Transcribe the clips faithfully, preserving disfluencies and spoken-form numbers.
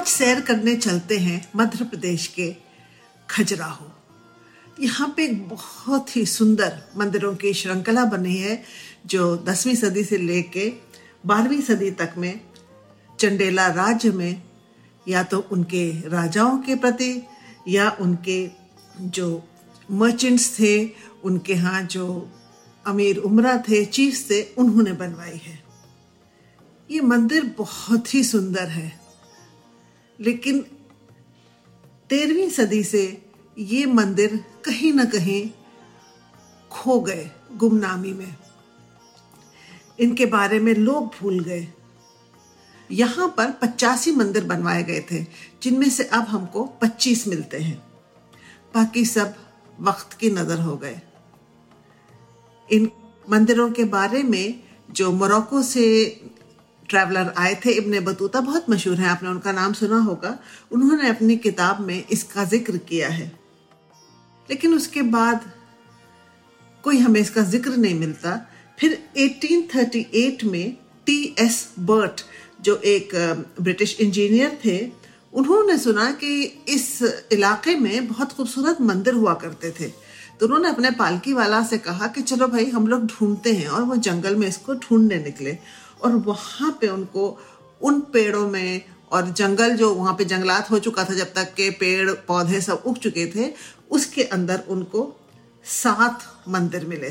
आज सैर करने चलते हैं मध्य प्रदेश के खजुराहो। यहाँ पे एक बहुत ही सुंदर मंदिरों की श्रृंखला बनी है जो दसवीं सदी से लेके बारहवीं सदी तक में चंडेला राज्य में या तो उनके राजाओं के प्रति या उनके जो मर्चेंट्स थे, उनके यहाँ जो अमीर उमरा थे, चीफ्स थे, उन्होंने बनवाई है। ये मंदिर बहुत ही सुंदर है, लेकिन तेरहवीं सदी से ये मंदिर कहीं ना कहीं खो गए गुमनामी में, इनके बारे में लोग भूल गए। यहाँ पर पचासी मंदिर बनवाए गए थे, जिनमें से अब हमको पच्चीस मिलते हैं, बाकी सब वक्त की नज़र हो गए। इन मंदिरों के बारे में जो मोरक्को से ट्रैवलर आए थे, इब्न बतूता बहुत मशहूर हैं, आपने उनका नाम सुना होगा, उन्होंने अपनी किताब में इसका जिक्र किया है। लेकिन उसके बाद कोई हमें इसका जिक्र नहीं मिलता। फिर अठारह सौ अड़तीस में टी एस बर्ट, जो एक ब्रिटिश इंजीनियर थे, उन्होंने सुना कि इस इलाके में बहुत खूबसूरत मंदिर हुआ करते थे, तो उन्होंने अपने पालकी वाला से कहा कि चलो भाई हम लोग ढूंढते हैं, और वो जंगल में इसको ढूंढने निकले। और वहाँ पे उनको उन पेड़ों में और जंगल जो वहाँ पे जंगलात हो चुका था, जब तक के पेड़ पौधे सब उग चुके थे, उसके अंदर उनको सात मंदिर मिले।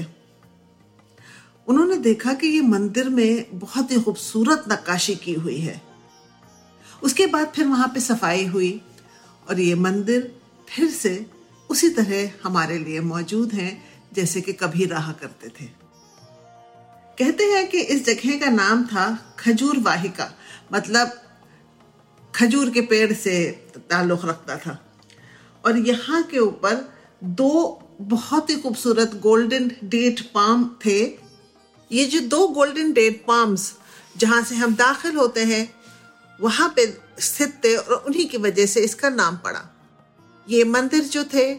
उन्होंने देखा कि ये मंदिर में बहुत ही खूबसूरत नक्काशी की हुई है। उसके बाद फिर वहाँ पे सफाई हुई और ये मंदिर फिर से उसी तरह हमारे लिए मौजूद हैं जैसे कि कभी रहा करते थे। कहते हैं कि इस जगह का नाम था खजूर वाहिका, मतलब खजूर के पेड़ से ताल्लुक़ रखता था। और यहाँ के ऊपर दो बहुत ही खूबसूरत गोल्डन डेट पाम थे। ये जो दो गोल्डन डेट पाम्स जहाँ से हम दाखिल होते हैं वहाँ पे स्थित थे, और उन्हीं की वजह से इसका नाम पड़ा। ये मंदिर जो थे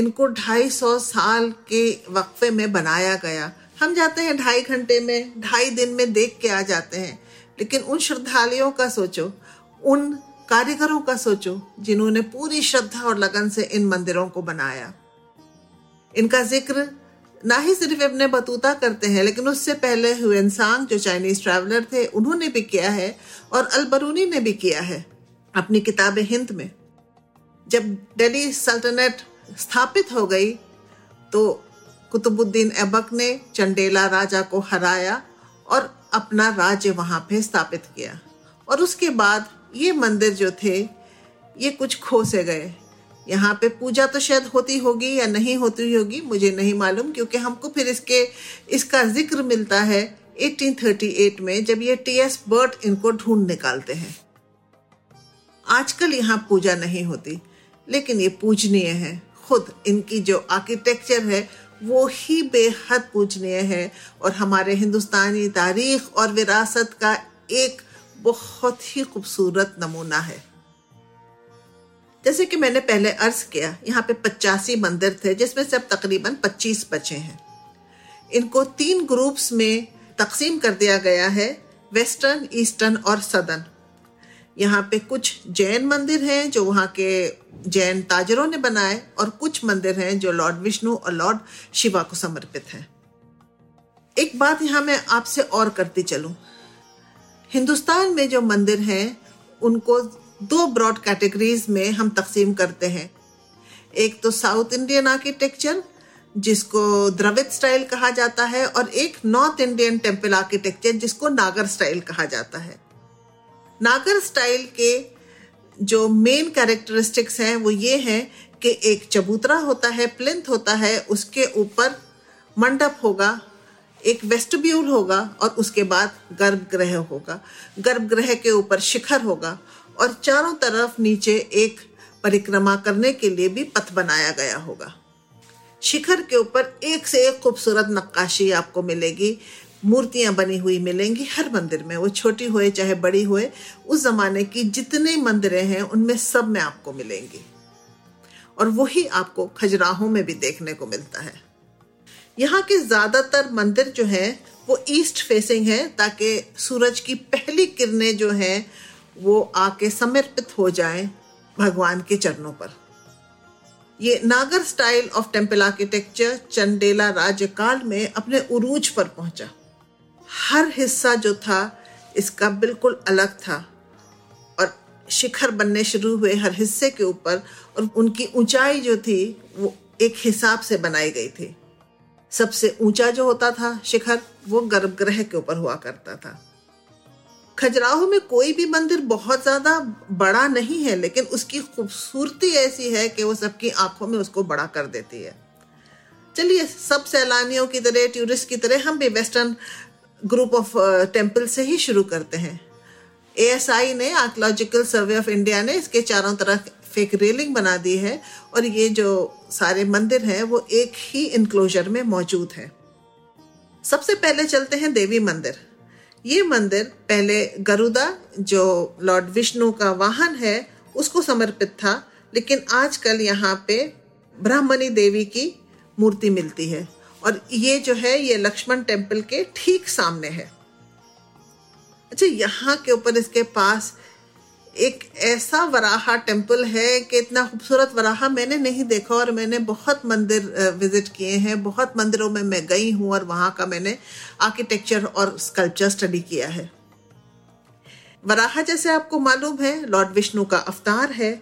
इनको ढाई सौ साल के वक्फे में बनाया गया। हम जाते हैं ढाई घंटे में, ढाई दिन में देख के आ जाते हैं, लेकिन उन श्रद्धालुओं का सोचो, उन कारीगरों का सोचो जिन्होंने पूरी श्रद्धा और लगन से इन मंदिरों को बनाया। इनका जिक्र ना ही सिर्फ इब्न बतूता करते हैं, लेकिन उससे पहले ह्युएन त्सांग जो चाइनीज ट्रैवलर थे, उन्होंने भी किया है, और अल-बरूनी ने भी किया है अपनी किताब हिंद में। जब दिल्ली सल्तनत स्थापित हो गई तो कुतुबुद्दीन ऐबक ने चंडेला राजा को हराया और अपना राज्य वहाँ पे स्थापित किया। और उसके बाद ये मंदिर जो थे ये कुछ खो से गए। यहाँ पे पूजा तो शायद होती होगी या नहीं होती होगी, मुझे नहीं मालूम, क्योंकि हमको फिर इसके इसका जिक्र मिलता है अठारह सौ अड़तीस में, जब ये टी एस बर्ट इनको ढूंढ निकालते हैं। आजकल यहाँ पूजा नहीं होती, लेकिन ये पूजनीय है। खुद इनकी जो आर्किटेक्चर है वो ही बेहद पूजनीय है, और हमारे हिंदुस्तानी तारीख और विरासत का एक बहुत ही खूबसूरत नमूना है। जैसे कि मैंने पहले अर्ज किया, यहाँ पे पचासी मंदिर थे, जिसमें से अब तकरीबन पच्चीस बचे हैं। इनको तीन ग्रुप्स में तकसीम कर दिया गया है, वेस्टर्न, ईस्टर्न और सदर्न। यहाँ पे कुछ जैन मंदिर हैं जो वहाँ के जैन ताजरों ने बनाए, और कुछ मंदिर हैं जो लॉर्ड विष्णु और लॉर्ड शिवा को समर्पित हैं। एक बात यहाँ मैं आपसे और करती चलूँ, हिंदुस्तान में जो मंदिर हैं उनको दो ब्रॉड कैटेगरीज में हम तकसीम करते हैं। एक तो साउथ इंडियन आर्किटेक्चर जिसको द्रविड़ स्टाइल कहा जाता है, और एक नॉर्थ इंडियन टेम्पल आर्किटेक्चर जिसको नागर स्टाइल कहा जाता है। नागर स्टाइल के जो मेन कैरेक्टरिस्टिक्स हैं वो ये हैं कि एक चबूतरा होता है, प्लिंथ होता है, उसके ऊपर मंडप होगा, एक वेस्टिब्यूल होगा और उसके बाद गर्भगृह होगा। गर्भगृह के ऊपर शिखर होगा और चारों तरफ नीचे एक परिक्रमा करने के लिए भी पथ बनाया गया होगा। शिखर के ऊपर एक से एक खूबसूरत नक्काशी आपको मिलेगी, मूर्तियां बनी हुई मिलेंगी हर मंदिर में, वो छोटी होए चाहे बड़ी होए। उस जमाने की जितने मंदिरें हैं उनमें सब में आपको मिलेंगी, और वही आपको खजुराहो में भी देखने को मिलता है। यहाँ के ज़्यादातर मंदिर जो हैं वो ईस्ट फेसिंग हैं, ताकि सूरज की पहली किरणें जो हैं वो आके समर्पित हो जाएं भगवान के चरणों पर। ये नागर style of temple architecture Chandela राज्यकाल में अपने उरूज पर पहुंचा। हर हिस्सा जो था इसका बिल्कुल अलग था, और शिखर बनने शुरू हुए हर हिस्से के ऊपर, और उनकी ऊंचाई जो थी वो एक हिसाब से बनाई गई थी। सबसे ऊंचा जो होता था शिखर वो गर्भगृह के ऊपर हुआ करता था। खजुराहो में कोई भी मंदिर बहुत ज़्यादा बड़ा नहीं है, लेकिन उसकी खूबसूरती ऐसी है कि वो सबकी आंखों में उसको बड़ा कर देती है। चलिए, सब सैलानियों की तरह, टूरिस्ट की तरह, हम भी वेस्टर्न ग्रुप ऑफ टेम्पल से ही शुरू करते हैं। एएसआई ने, आर्कियोलॉजिकल सर्वे ऑफ इंडिया ने, इसके चारों तरफ फेक रेलिंग बना दी है, और ये जो सारे मंदिर हैं वो एक ही इनक्लोजर में मौजूद हैं। सबसे पहले चलते हैं देवी मंदिर। ये मंदिर पहले गरुदा, जो लॉर्ड विष्णु का वाहन है, उसको समर्पित था, लेकिन आजकल यहाँ पे ब्राह्मणी देवी की मूर्ति मिलती है, और ये जो है ये लक्ष्मण टेम्पल के ठीक सामने है। अच्छा, यहाँ के ऊपर इसके पास एक ऐसा वराहा टेम्पल है कि इतना खूबसूरत वराहा मैंने नहीं देखा, और मैंने बहुत मंदिर विजिट किए हैं, बहुत मंदिरों में मैं गई हूँ और वहाँ का मैंने आर्किटेक्चर और स्कल्पचर स्टडी किया है। वराहा, जैसे आपको मालूम है, लॉर्ड विष्णु का अवतार है,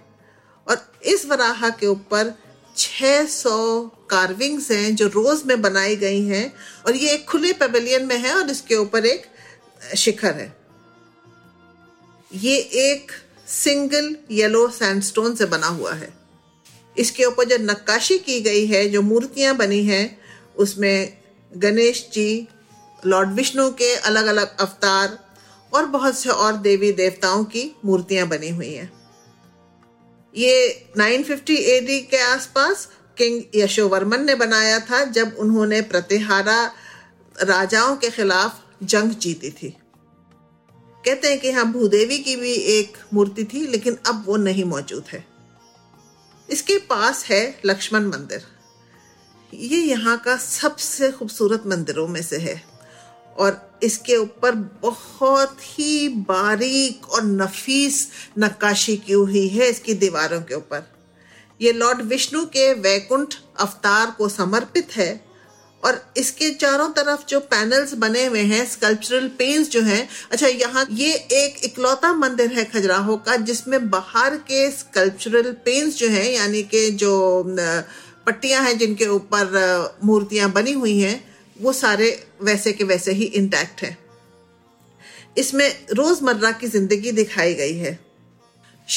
और इस वराहा के ऊपर छह सौ कार्विंग्स हैं जो रोज में बनाई गई हैं, और ये एक खुले पेवेलियन में है, और इसके ऊपर एक शिखर है। ये एक सिंगल येलो सैंडस्टोन से बना हुआ है। इसके ऊपर जो नक्काशी की गई है, जो मूर्तियां बनी हैं, उसमें गणेश जी, लॉर्ड विष्णु के अलग अलग अवतार और बहुत से और देवी देवताओं की मूर्तियां बनी हुई हैं। ये नौ सौ पचास ए डी के आसपास किंग यशोवर्मन ने बनाया था, जब उन्होंने प्रतिहारा राजाओं के खिलाफ जंग जीती थी। कहते हैं कि यहाँ भूदेवी की भी एक मूर्ति थी, लेकिन अब वो नहीं मौजूद है। इसके पास है लक्ष्मण मंदिर। ये यहाँ का सबसे खूबसूरत मंदिरों में से है, और इसके ऊपर बहुत ही बारीक और नफीस नक्काशी की हुई है इसकी दीवारों के ऊपर। ये लॉर्ड विष्णु के वैकुंठ अवतार को समर्पित है, और इसके चारों तरफ जो पैनल्स बने हुए हैं, स्कल्पचरल पेंस जो हैं। अच्छा, यहाँ ये एक इकलौता मंदिर है खजुराहो का जिसमें बाहर के स्कल्पचरल पेंस जो हैं, यानी कि जो पट्टियां हैं जिनके ऊपर मूर्तियां बनी हुई हैं, वो सारे वैसे के वैसे ही इंटैक्ट हैं। इसमें रोजमर्रा की जिंदगी दिखाई गई है,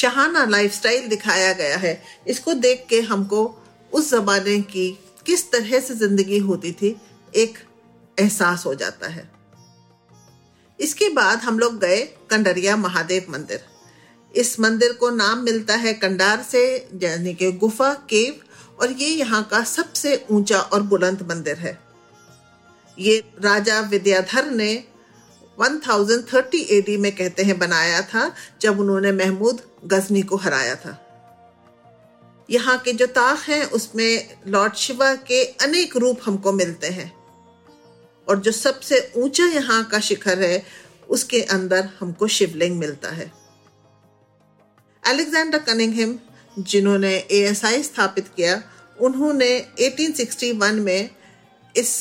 शाहाना लाइफस्टाइल दिखाया गया है। इसको देख के हमको उस जमाने की किस तरह से जिंदगी होती थी एक एहसास हो जाता है। इसके बाद हम लोग गए कंडरिया महादेव मंदिर। इस मंदिर को नाम मिलता है कंडार से, यानी कि गुफा, केव, और ये यहाँ का सबसे ऊंचा और बुलंद मंदिर है। ये राजा विद्याधर ने एक हज़ार तीस ए डी में कहते हैं बनाया था, जब उन्होंने महमूद गजनी को हराया था। यहाँ के जो ताख हैं उसमें लॉर्ड शिवा के अनेक रूप हमको मिलते हैं, और जो सबसे ऊंचा यहाँ का शिखर है उसके अंदर हमको शिवलिंग मिलता है। अलेक्जेंडर कनिंघम, जिन्होंने एएसआई स्थापित किया, उन्होंने अठारह सौ इकसठ में इस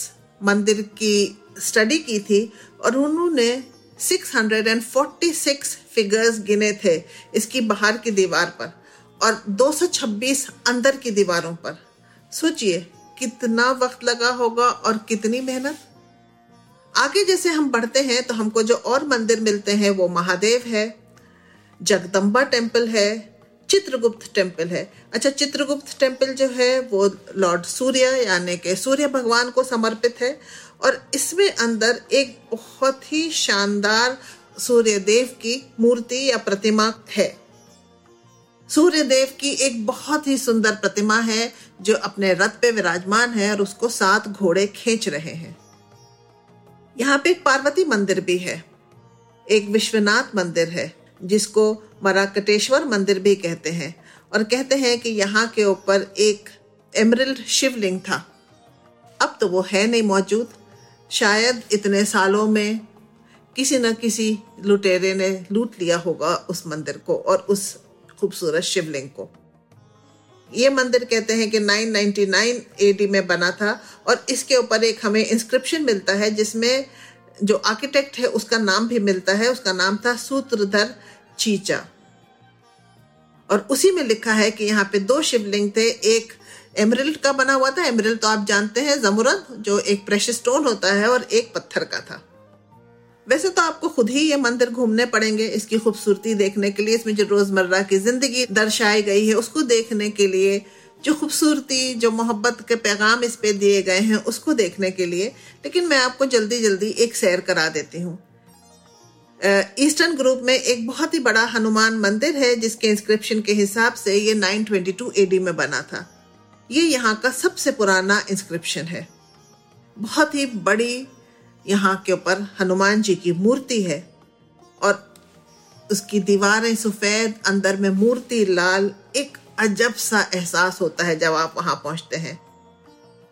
मंदिर की स्टडी की थी और उन्होंने छह सौ छियालीस फिगर्स गिने थे इसकी बाहर की दीवार पर और दो सौ छब्बीस अंदर की दीवारों पर। सोचिए कितना वक्त लगा होगा और कितनी मेहनत। आगे जैसे हम बढ़ते हैं तो हमको जो और मंदिर मिलते हैं वो महादेव है, जगदम्बा टेम्पल है, चित्रगुप्त टेम्पल है। अच्छा, चित्रगुप्त टेम्पल जो है वो लॉर्ड सूर्य यानी के सूर्य भगवान को समर्पित है और इसमें अंदर एक बहुत ही शानदार सूर्य देव की मूर्ति या प्रतिमा है। सूर्य देव की एक बहुत ही सुंदर प्रतिमा है जो अपने रथ पे विराजमान है और उसको सात घोड़े खींच रहे हैं। यहाँ पे एक पार्वती मंदिर भी है, एक विश्वनाथ मंदिर है जिसको मराकटेश्वर मंदिर भी कहते हैं और कहते हैं कि यहाँ के ऊपर एक एमरिल्ड शिवलिंग था। अब तो वो है नहीं मौजूद, शायद इतने सालों में किसी न किसी लुटेरे ने लूट लिया होगा उस मंदिर को और उस खूबसूरत शिवलिंग को। ये मंदिर कहते हैं कि नौ सौ निन्यानवे ए डी में बना था और इसके ऊपर एक हमें इंस्क्रिप्शन मिलता है जिसमें जो आर्किटेक्ट है उसका नाम भी मिलता है। उसका नाम था सूत्रधर चीचा और उसी में लिखा है कि यहाँ पे दो शिवलिंग थे, एक एमरिल्ड का बना हुआ था। एमरिल्ड तो आप जानते हैं जमुरद, जो एक प्रेशियस स्टोन होता है, और एक पत्थर का था। वैसे तो आपको खुद ही ये मंदिर घूमने पड़ेंगे इसकी खूबसूरती देखने के लिए। इसमें जो रोजमर्रा की जिंदगी दर्शाई गई है उसको देखने के लिए, जो खूबसूरती, जो मोहब्बत के पैगाम इस पे दिए गए हैं उसको देखने के लिए। लेकिन मैं आपको जल्दी जल्दी एक सैर करा देती हूँ। ईस्टर्न ग्रुप में एक बहुत ही बड़ा हनुमान मंदिर है जिसके इंस्क्रिप्शन के हिसाब से ये नौ सौ बाईस ए डी में बना था। ये यहाँ का सबसे पुराना इंस्क्रिप्शन है। बहुत ही बड़ी यहाँ के ऊपर हनुमान जी की मूर्ति है और उसकी दीवारें सफ़ेद, अंदर में मूर्ति लाल। एक अजब सा एहसास होता है जब आप वहाँ पहुँचते हैं।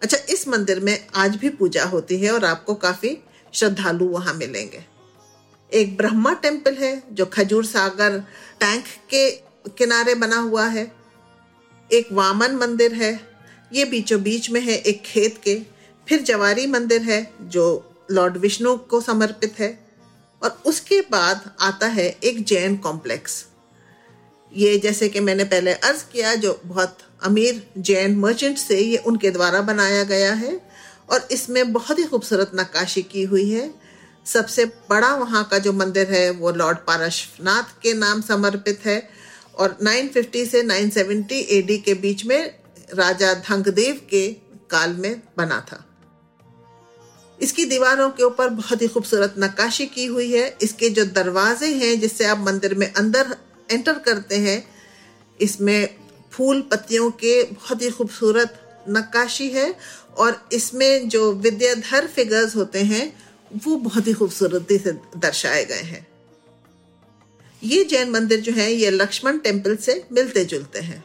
अच्छा, इस मंदिर में आज भी पूजा होती है और आपको काफ़ी श्रद्धालु वहाँ मिलेंगे। एक ब्रह्मा टेम्पल है जो खजूर सागर टैंक के किनारे बना हुआ है। एक वामन मंदिर है, ये बीचों बीच में है एक खेत के। फिर जवारी मंदिर है जो लॉर्ड विष्णु को समर्पित है और उसके बाद आता है एक जैन कॉम्प्लेक्स। ये जैसे कि मैंने पहले अर्ज किया, जो बहुत अमीर जैन मर्चेंट से ये उनके द्वारा बनाया गया है और इसमें बहुत ही खूबसूरत नक्काशी की हुई है। सबसे बड़ा वहाँ का जो मंदिर है वो लॉर्ड पारशनाथ के नाम समर्पित है और नौ सौ पचास से नौ सौ सत्तर ए डी के बीच में राजा धंगदेव के काल में बना था। इसकी दीवारों के ऊपर बहुत ही खूबसूरत नक्काशी की हुई है। इसके जो दरवाजे हैं जिससे आप मंदिर में अंदर एंटर करते हैं, इसमें फूल पत्तियों के बहुत ही खूबसूरत नक्काशी है और इसमें जो विद्याधर फिगर्स होते हैं वो बहुत ही खूबसूरती से दर्शाए गए हैं। ये जैन मंदिर जो है ये लक्ष्मण टेम्पल से मिलते जुलते हैं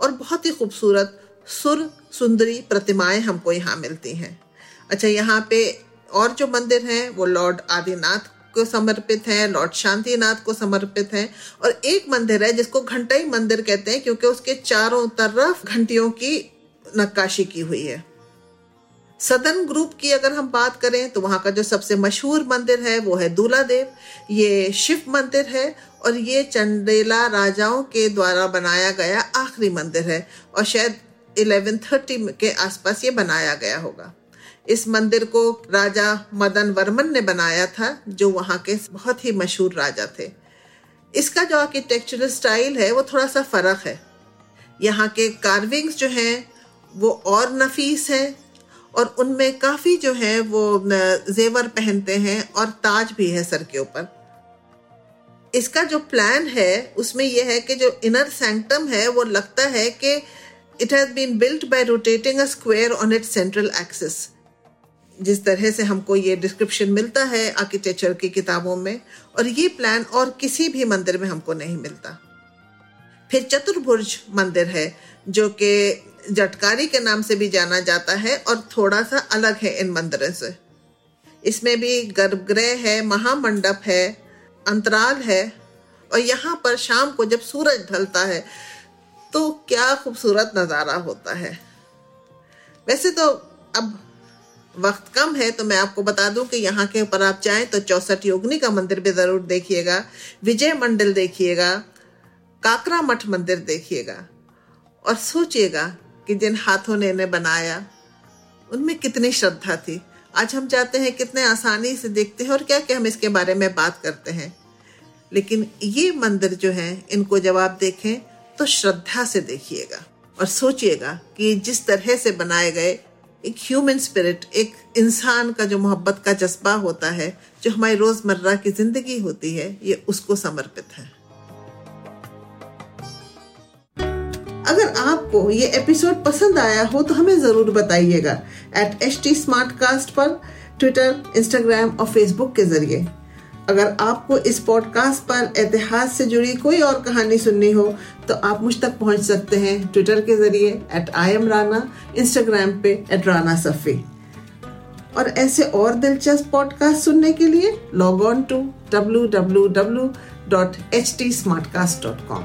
और बहुत ही खूबसूरत सुर सुंदरी प्रतिमाएं हमको यहाँ मिलती हैं। अच्छा, यहाँ पे और जो मंदिर हैं वो लॉर्ड आदिनाथ को समर्पित हैं, लॉर्ड शांतिनाथ को समर्पित हैं और एक मंदिर है जिसको घंटाई मंदिर कहते हैं क्योंकि उसके चारों तरफ घंटियों की नक्काशी की हुई है। सदर्न ग्रुप की अगर हम बात करें तो वहाँ का जो सबसे मशहूर मंदिर है वो है धूलादेव। ये शिव मंदिर है और ये चंडेला राजाओं के द्वारा बनाया गया आखिरी मंदिर है और शायद ग्यारह सौ तीस के आसपास ये बनाया गया होगा। इस मंदिर को राजा मदन वर्मन ने बनाया था जो वहाँ के बहुत ही मशहूर राजा थे। इसका जो आर्किटेक्चरल स्टाइल है वो थोड़ा सा फ़र्क है। यहाँ के कार्विंग्स जो हैं वो और नफीस हैं और उनमें काफ़ी जो है वो जेवर पहनते हैं और ताज भी है सर के ऊपर। इसका जो प्लान है उसमें यह है कि जो इनर सैंक्टम है वो लगता है कि it has been built by rotating a square on its central axis. जिस तरह से हमको ये डिस्क्रिप्शन मिलता है आर्किटेक्चर की किताबों में, और ये प्लान और किसी भी मंदिर में हमको नहीं मिलता। फिर चतुर्भुज मंदिर है जो कि जटकारी के नाम से भी जाना जाता है और थोड़ा सा अलग है इन मंदिरों से। इसमें भी गर्भगृह है, महामंडप है, अंतराल है और यहाँ पर शाम को जब सूरज ढलता है तो क्या खूबसूरत नज़ारा होता है। वैसे तो अब वक्त कम है तो मैं आपको बता दूं कि यहाँ के ऊपर आप जाएं तो चौसठ योगिनी का मंदिर भी ज़रूर देखिएगा, विजय मंडल देखिएगा, काकरा मठ मंदिर देखिएगा और सोचिएगा कि जिन हाथों ने इन्हें बनाया उनमें कितनी श्रद्धा थी। आज हम जाते हैं कितने आसानी से देखते हैं और क्या क्या हम इसके बारे में बात करते हैं, लेकिन ये मंदिर जो हैं इनको जब आप देखें तो श्रद्धा से देखिएगा और सोचिएगा कि जिस तरह से बनाए गए एक ह्यूमन स्पिरिट, एक इंसान का जो मोहब्बत का जज्बा होता है, जो हमारी रोज़मर्रा की ज़िंदगी होती है, ये उसको समर्पित है। अगर आपको ये एपिसोड पसंद आया हो तो हमें ज़रूर बताइएगा at H T smart cast पर ट्विटर, इंस्टाग्राम और फेसबुक के ज़रिए। अगर आपको इस पॉडकास्ट पर इतिहास से जुड़ी कोई और कहानी सुननी हो तो आप मुझ तक पहुंच सकते हैं ट्विटर के जरिए at I M Rana, Instagram पे एट राना सफ़ी। और ऐसे और दिलचस्प पॉडकास्ट सुनने के लिए log on to W W W dot H T smart cast dot com.